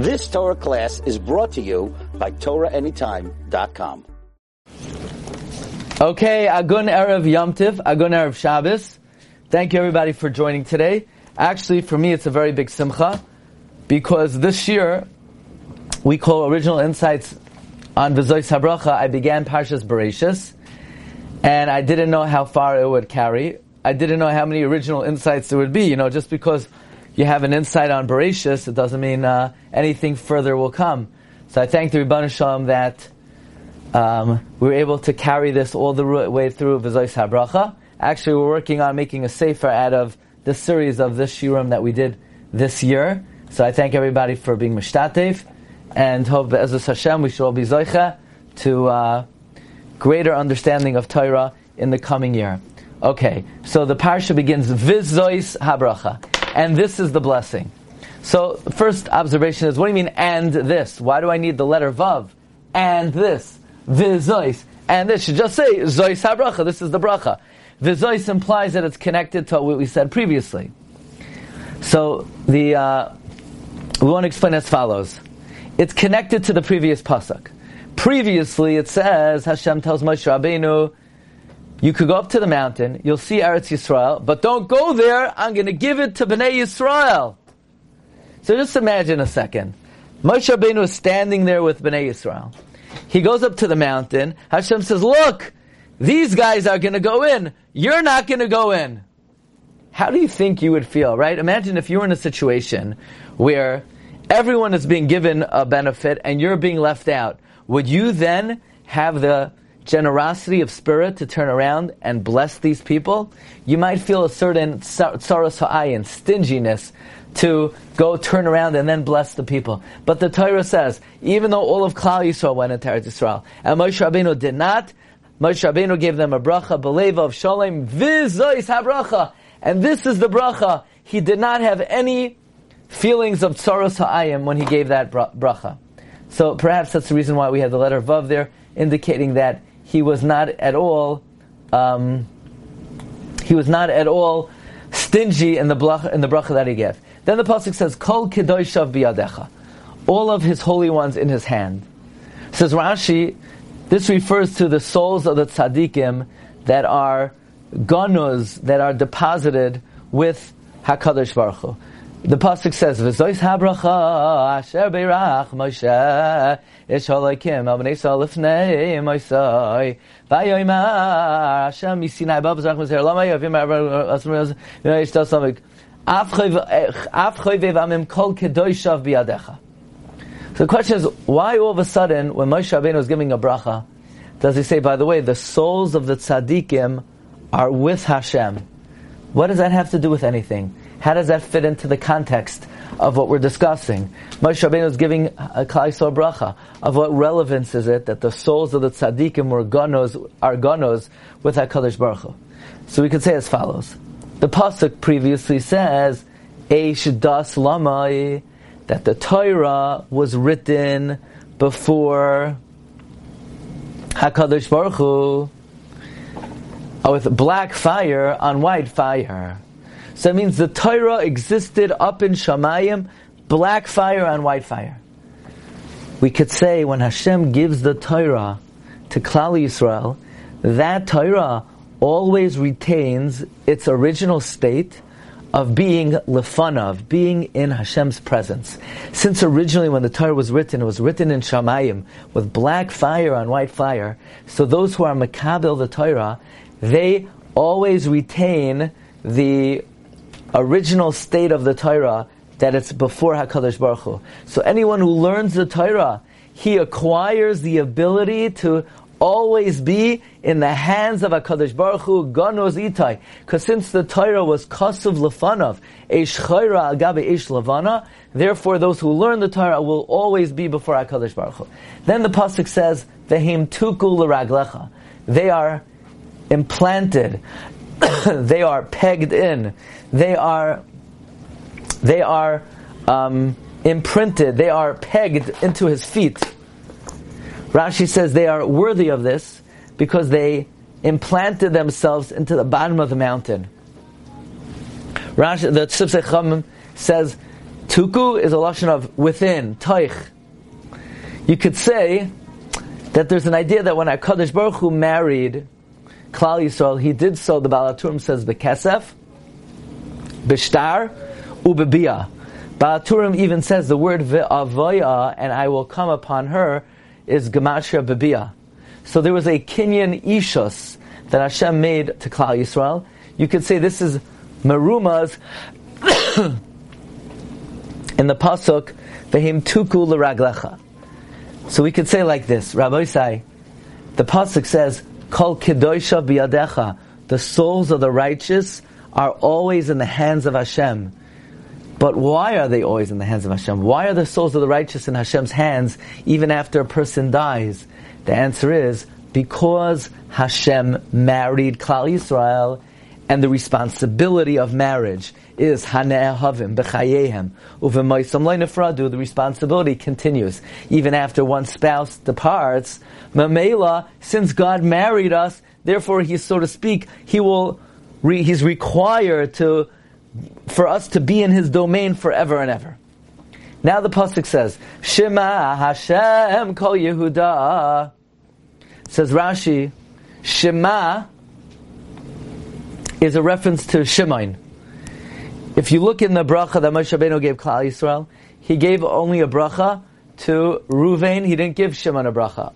This Torah class is brought to you by TorahAnytime.com. Okay, Agun Erev Yom Tov, Agun Erev Shabbos. Thank you everybody for joining today. Actually, for me, it's a very big simcha because this year we call Original Insights on Vzos Haberacha. I began Parshas Bereishis, and I didn't know how far it would carry. I didn't know how many original insights there would be. You know, just because you have an insight on Bereishis, it doesn't mean anything further will come. So I thank the Ribono Shel Olam that we were able to carry this all the way through Vzos Haberacha. Actually, we're working on making a Sefer out of the series of this Shuram that we did this year. So I thank everybody for being mishtatev, and hope be'ezus Hashem we should all be zoicha to greater understanding of Torah in the coming year. Okay, so the parsha begins, Vzos Haberacha, and this is the blessing. So the first observation is, what do you mean, and this? Why do I need the letter Vav? And this, Vzos, and this. You should just say, Zos Haberacha, this is the bracha. Vzos implies that it's connected to what we said previously. So the we want to explain as follows. It's connected to the previous pasuk. Previously it says, Hashem tells Moshe Rabbeinu, you could go up to the mountain, you'll see Eretz Yisrael, but don't go there, I'm going to give it to B'nai Yisrael. So just imagine a second. Moshe Rabbeinu is standing there with B'nai Yisrael. He goes up to the mountain, Hashem says, look! These guys are going to go in. You're not going to go in. How do you think you would feel, right? Imagine if you were in a situation where everyone is being given a benefit and you're being left out. Would you then have the generosity of spirit to turn around and bless these people? You might feel a certain tsaras ha'ayin, stinginess, to go turn around and then bless the people. But the Torah says, even though all of Klal Yisrael went into Eretz Yisrael, and Moshe Rabbeinu did not, Moshe Rabbeinu gave them a bracha, b'leiv of shalom, Vzos Habracha, and this is the bracha. He did not have any feelings of tsaros ha'ayim when he gave that bracha. So perhaps that's the reason why we had the letter Vav there, indicating that he was not at all stingy in the bracha that he gave. Then the pasuk says, Kol Kedoshav B'yadecha, all of his holy ones in his hand. It says Rashi, this refers to the souls of the Tzaddikim that are ganuz, that are deposited with HaKadosh Baruch Hu. The pasuk says, "Vzos Habracha asher beirach Moshe ish halakim al bnei Yisrael lifnei Moshe vayoymar Hashem misinai b'bzrach Moshe lama yavim asmur yish tasamik afchoy vevamim kol kedoshav biyadecha." So the question is, why all of a sudden, when Moshe Rabbeinu is giving a bracha, does he say, by the way, the souls of the tzaddikim are with Hashem? What does that have to do with anything? How does that fit into the context of what we're discussing? Moshe Rabbeinu is giving a Klal Yisrael bracha. Of what relevance is it that the souls of the tzaddikim are gonos with HaKadosh Baruch Hu? So we could say as follows. The pasuk previously says, Eish das lamai, that the Torah was written before HaKadosh Baruch Hu with black fire on white fire. So it means the Torah existed up in Shamayim, black fire on white fire. We could say when Hashem gives the Torah to Klal Yisrael, that Torah always retains its original state of being lefanav, being in Hashem's presence. Since originally when the Torah was written, it was written in Shamayim, with black fire on white fire, so those who are makabel the Torah, they always retain the original state of the Torah, that it's before HaKadosh Baruch Hu. So anyone who learns the Torah, he acquires the ability to always be in the hands of HaKadosh Baruch Hu, Ganos Itai. Because since the Torah was Kasuv Lefanav, Eish Chayra Agabe Eish Levana, therefore those who learn the Torah will always be before HaKadosh Baruch Hu. Then the pasuk says, Vehim Tuku L'Raglecha. They are implanted. They are pegged in. They are imprinted. They are pegged into his feet. Rashi says they are worthy of this because they implanted themselves into the bottom of the mountain. Rashi, the Tzipsei Chum says Tuku is a lashon of within, taich. You could say that there's an idea that when HaKadosh Baruch Hu married Klal Yisrael, he did so, the Baal HaTurim says, b'kesef, b'shtar, u'b'biyah. Baal HaTurim even says the word v'avoya, and I will come upon her, is gematria b'biyah. So there was a kinyan ishus that Hashem made to Klal Yisrael. You could say this is Meruma's in the pasuk v'hem tuku l'raglecha. So we could say like this, Rabbi Isai, the pasuk says, Kol Kedosha Biyadecha, the souls of the righteous are always in the hands of Hashem. But why are they always in the hands of Hashem? Why are the souls of the righteous in Hashem's hands even after a person dies? The answer is, because Hashem married Klal Yisrael, and the responsibility of marriage is hane'ahavim b'chayehem uve'maisam le'nefradu. The responsibility continues even after one spouse departs. Mamela, since God married us, therefore He, so to speak, He's required for us to be in His domain forever and ever. Now the pasuk says, "Shema Hashem Kol Yehuda." Says Rashi, "Shema" is a reference to Shemayin. If you look in the bracha that Moshe Rabbeinu gave Klal Yisrael, he gave only a bracha to Reuven. He didn't give Shimon a bracha.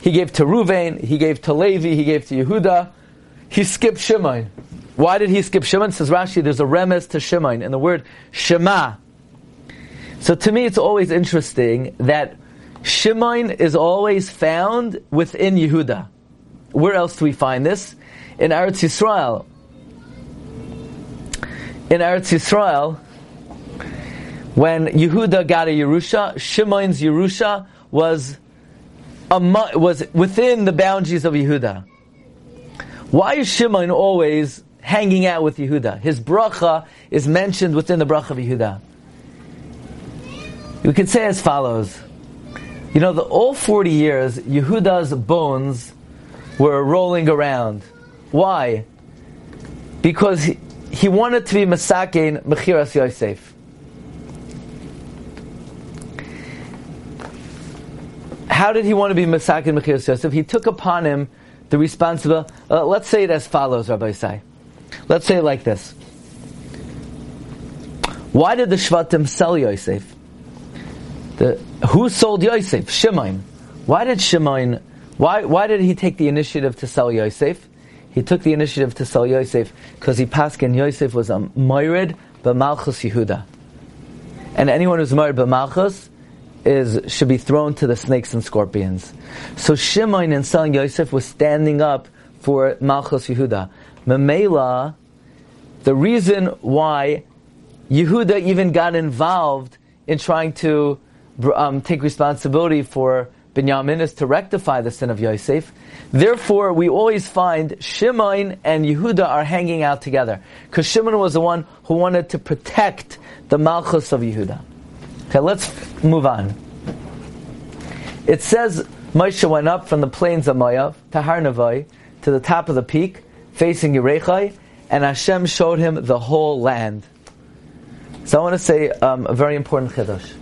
He gave to Reuven, he gave to Levi, he gave to Yehuda. He skipped Shemayin. Why did he skip Shimon? Says Rashi, there's a remez to Shemayin in the word Shema. So to me it's always interesting that Shemayin is always found within Yehuda. Where else do we find this? In Eretz Yisrael. In Eretz Yisrael, when Yehuda got a Yerusha, Shimon's Yerusha was within the boundaries of Yehuda. Why is Shimon always hanging out with Yehuda? His bracha is mentioned within the bracha of Yehuda. We could say as follows. You know, all 40 years, Yehuda's bones were rolling around. Why? Because He wanted to be Mesakein Mechiras Yosef. How did he want to be Mesakein Mechiras Yosef? He took upon him the responsibility. Let's say it as follows, Rabbi Isai. Let's say it like this. Why did the Shvatim sell Yosef? Who sold Yosef? Shimon. Why did Shimon? Why did he take the initiative to sell Yosef? He took the initiative to sell Yosef because he paskin Yosef was a moirid but Malchus Yehuda, and anyone who's moirid but Malchus should be thrown to the snakes and scorpions. So Shimon in selling Yosef was standing up for Malchus Yehuda. Memela, the reason why Yehuda even got involved in trying to take responsibility for Binyamin is to rectify the sin of Yosef. Therefore, we always find Shimon and Yehuda are hanging out together. Because Shimon was the one who wanted to protect the Malchus of Yehuda. Okay, let's move on. It says, Moshe went up from the plains of Moav to Har Nevo, to the top of the peak, facing Yerechai, and Hashem showed him the whole land. So I want to say a very important chiddush.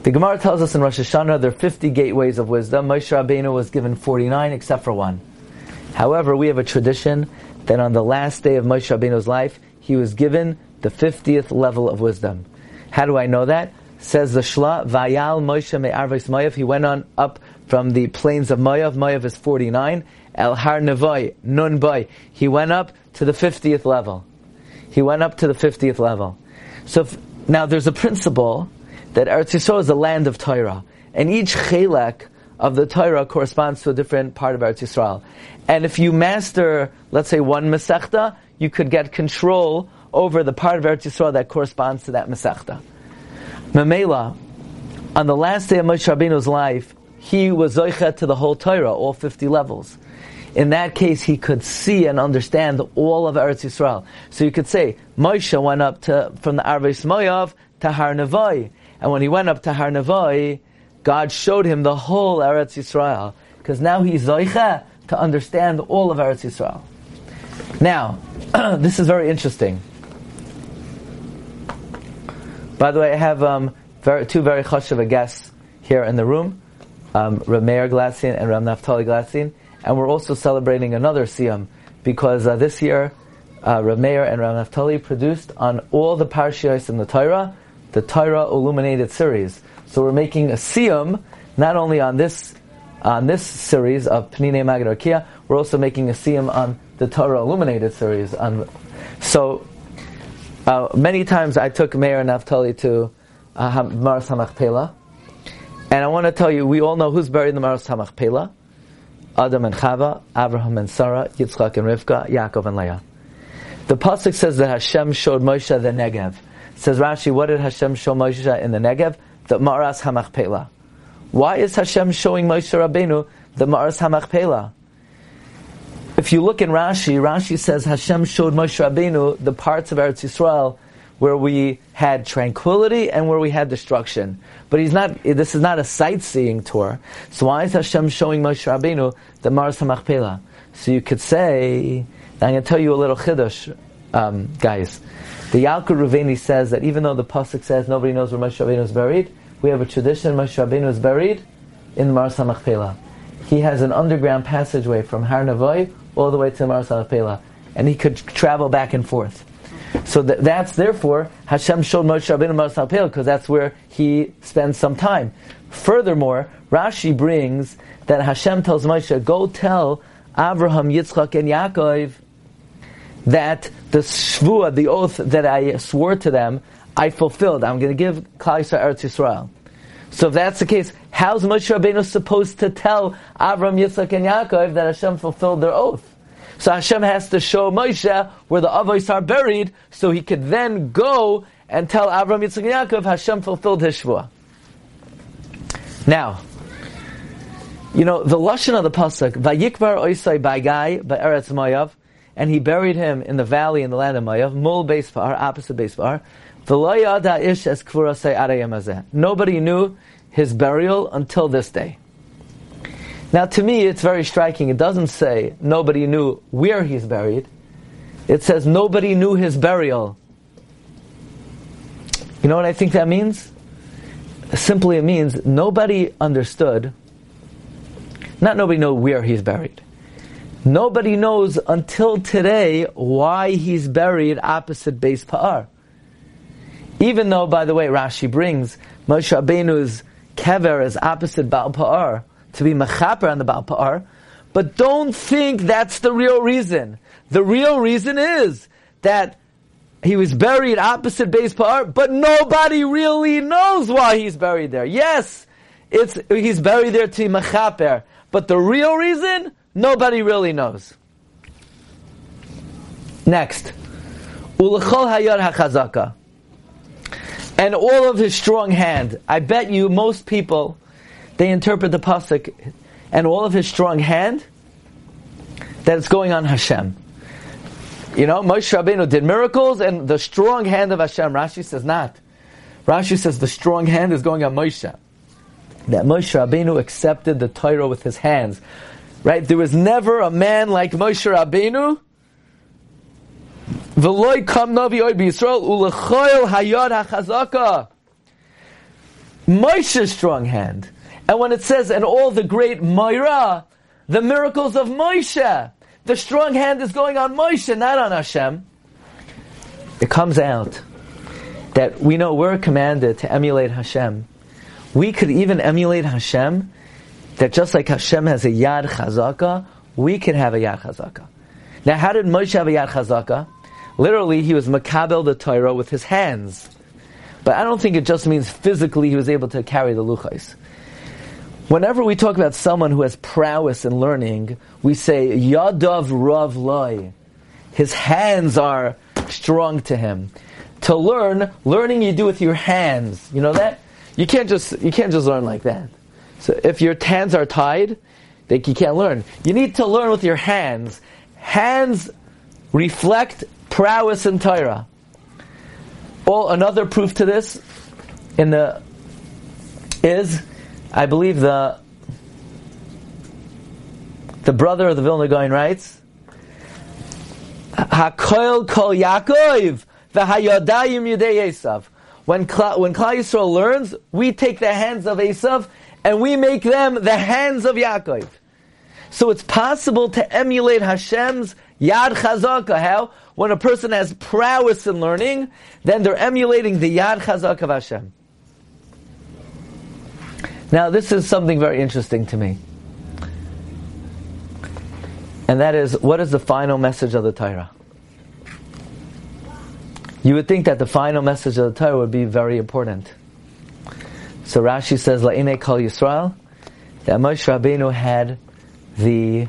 The Gemara tells us in Rosh Hashanah there are 50 gateways of wisdom. Moshe Rabbeinu was given 49 except for one. However, we have a tradition that on the last day of Moshe Rabbeinu's life, he was given the 50th level of wisdom. How do I know that? Says the Shla, Vayal Moshe me'arvos Moav. He went on up from the plains of Moav. Moav is 49. El Har Nevo, Nun Bay. He went up to the 50th level. He went up to the 50th level. So now there's a principle that Eretz Yisrael is the land of Torah. And each chelek of the Torah corresponds to a different part of Eretz Yisrael. And if you master, let's say, one Masechta, you could get control over the part of Eretz Yisrael that corresponds to that Masechta. Memela, on the last day of Moshe Rabbeinu's life, he was zoichet to the whole Torah, all 50 levels. In that case, he could see and understand all of Eretz Yisrael. So you could say, Moshe went up from the Arvos Moav to Har Nevo. And when he went up to Har Nevo, God showed him the whole Eretz Yisrael. Because now he's zoicha to understand all of Eretz Yisrael. Now, this is very interesting. By the way, I have two very chashuva guests here in the room, Rav Meir Gladstein and Rav Naftali Gladstein, and we're also celebrating another siyum because this year Rav Meir and Rav Naftali produced on all the parshiyos in the Torah Illuminated Series. So we're making a siyum not only on this series of Pninei Magadarkiah, we're also making a siyum on the Torah Illuminated Series. So many times I took Meir and Naftali to Maaras Hamachpelah, and I want to tell you, we all know who's buried in the Maaras Hamachpelah: Adam and Chava, Avraham and Sarah, Yitzchak and Rivka, Yaakov and Leah. The pasuk says that Hashem showed Moshe the Negev. It says Rashi, what did Hashem show Moshe in the Negev? The Maaras Hamachpelah. Why is Hashem showing Moshe Rabbeinu the Maaras Hamachpelah? If you look in Rashi, Rashi says Hashem showed Moshe Rabbeinu the parts of Eretz Yisrael where we had tranquility and where we had destruction. But this is not a sightseeing tour. So why is Hashem showing Moshe Rabbeinu the Maaras Hamachpelah? So you could say, I'm going to tell you a little chiddush, guys. The Yalkut Reuveni says that even though the pasuk says nobody knows where Moshe Rabbeinu is buried, we have a tradition. Moshe Rabbeinu is buried in Mara Samech. He has an underground passageway from Har Nevo all the way to Mara Samech, and he could travel back and forth. So that's therefore Hashem showed Moshe Rabbeinu Mara Samech because that's where he spends some time. Furthermore, Rashi brings that Hashem tells Moshe, "Go tell Avraham, Yitzchak, and Yaakov that the shvuah, the oath that I swore to them, I fulfilled. I'm going to give Klal Yisrael Eretz Yisrael." So if that's the case, how's Moshe Rabbeinu supposed to tell Avram, Yitzchak, and Yaakov that Hashem fulfilled their oath? So Hashem has to show Moshe where the avos are buried, so he could then go and tell Avram, Yitzchak, and Yaakov Hashem fulfilled his shvuah. Now, you know the lashon of the pasuk: "Vayikvar Oisai Bagai ba'Eretz Moav," and he buried him in the valley in the land of Moav, Mul Beis Fa'ar, opposite Beis Fa'ar. Nobody knew his burial until this day. Now to me it's very striking. It doesn't say nobody knew where he's buried. It says nobody knew his burial. You know what I think that means? Simply it means nobody understood. Not nobody knew where he's buried. Nobody knows until today why he's buried opposite Beis Pa'ar. Even though, by the way, Rashi brings Moshe Rabbeinu's kever as opposite Baal Pa'ar, to be mechaper on the Baal Pa'ar, but don't think that's the real reason. The real reason is that he was buried opposite Beis Pa'ar, but nobody really knows why he's buried there. Yes, he's buried there to be mechaper, but the real reason, nobody really knows. Next, Ulechol Hayar HaChazaka. And all of his strong hand. I bet you most people, they interpret the pasuk and all of his strong hand, that it's going on Hashem. You know, Moshe Rabbeinu did miracles and the strong hand of Hashem. Rashi says not. Rashi says the strong hand is going on Moshe. That Moshe Rabbeinu accepted the Torah with his hands. Right? There was never a man like Moshe Rabbeinu. Moshe's strong hand. And when it says, and all the great Mara, the miracles of Moshe, the strong hand is going on Moshe, not on Hashem. It comes out that we know we're commanded to emulate Hashem. We could even emulate Hashem, that just like Hashem has a Yad Chazaka, we can have a Yad Chazaka. Now how did Moshe have a Yad Chazaka? Literally, he was makabel the Torah with his hands. But I don't think it just means physically he was able to carry the Luchais. Whenever we talk about someone who has prowess in learning, we say, Yadav Rav Loi. His hands are strong to him. To learning you do with your hands. You know that? You can't just learn like that. So if your hands are tied, you can't learn. You need to learn with your hands. Hands reflect prowess in Torah. Well, another proof to this is, I believe the brother of the Vilna Gaon writes, HaKoil Kol Yaakov, V'Hayodayim Yudei Esav. When Klal Yisrael learns, we take the hands of Esav and we make them the hands of Yaakov. So it's possible to emulate Hashem's Yad Chazaka. How? When a person has prowess in learning, then they're emulating the Yad Chazaka of Hashem. Now this is something very interesting to me. And that is, what is the final message of the Torah? You would think that the final message of the Torah would be very important. So Rashi says, La'inei Klal Yisrael, that Moshe Rabbeinu had the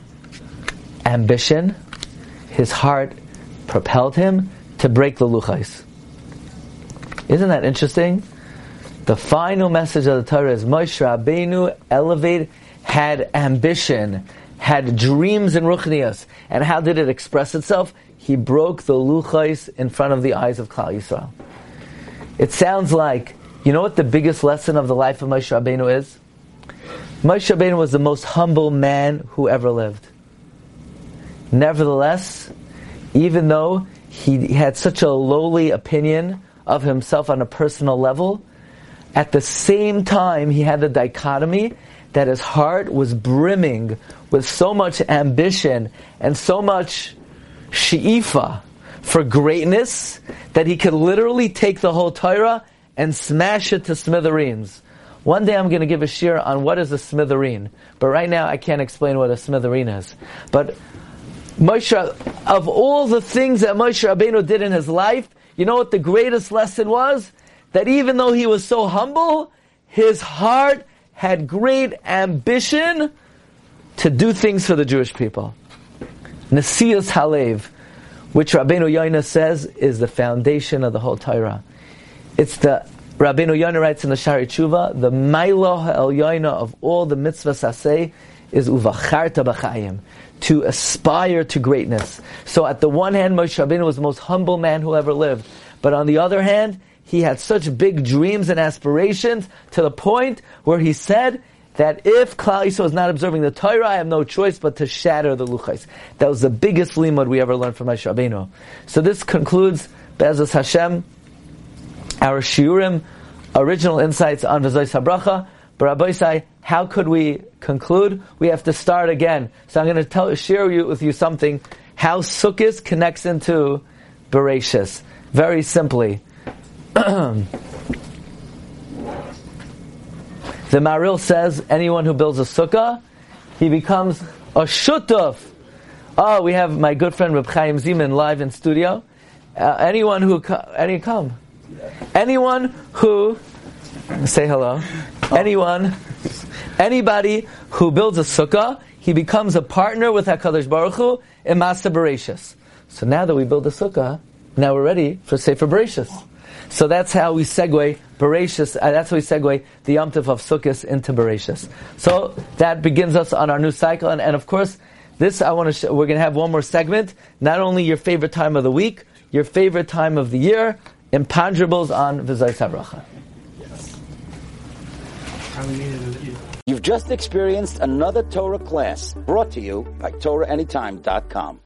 ambition, his heart propelled him to break the Luchais. Isn't that interesting? The final message of the Torah is Moshe Rabbeinu had ambition, had dreams in Ruchnias. And how did it express itself? He broke the Luchais in front of the eyes of Klal Yisrael. It sounds like, you know what the biggest lesson of the life of Moshe Rabbeinu is? Moshe Rabbeinu was the most humble man who ever lived. Nevertheless, even though he had such a lowly opinion of himself on a personal level, at the same time he had the dichotomy that his heart was brimming with so much ambition and so much she'ifa for greatness that he could literally take the whole Torah and smash it to smithereens. One day I'm going to give a shir on what is a smithereen, but right now I can't explain what a smithereen is. But Moshe, of all the things that Moshe Rabbeinu did in his life, you know what the greatest lesson was? That even though he was so humble, his heart had great ambition to do things for the Jewish people. Nesias Halev, which Rabbeinu Yonah says is the foundation of the whole Torah. It's the, Rabbeinu Yonah writes in the Shari Tshuva, the Mailo Ha'el Yonah of all the mitzvahs aseh is Uvacharta B'chaim, to aspire to greatness. So at the one hand, Moshe Rabbeinu was the most humble man who ever lived. But on the other hand, he had such big dreams and aspirations to the point where he said that if Klal Yisrael is not observing the Torah, I have no choice but to shatter the Luchais. That was the biggest limud we ever learned from Moshe Rabbeinu. So this concludes Be'ezus Hashem, our shiurim, original insights on Vzos Haberacha. But Rabbi Isai, how could we conclude? We have to start again. So I'm going to share with you something, how Sukkot connects into Bereishis. Very simply. The Maharil says anyone who builds a sukkah, he becomes a shutuf. Oh, we have my good friend Reb Chaim Zeman live in studio. Anybody who builds a sukkah, he becomes a partner with HaKadosh Baruch Hu in Masechta Bereishis. So now that we build a sukkah, now we're ready for Sefer Bereishis. So that's how we segue Bereishis. That's how we segue the Yom Tov of Sukkot into Bereishis. So that begins us on our new cycle, and of course, this we're going to have one more segment. Not only your favorite time of the week, your favorite time of the year, imponderables on Vzos Haberacha. You've just experienced another Torah class brought to you by TorahAnytime.com.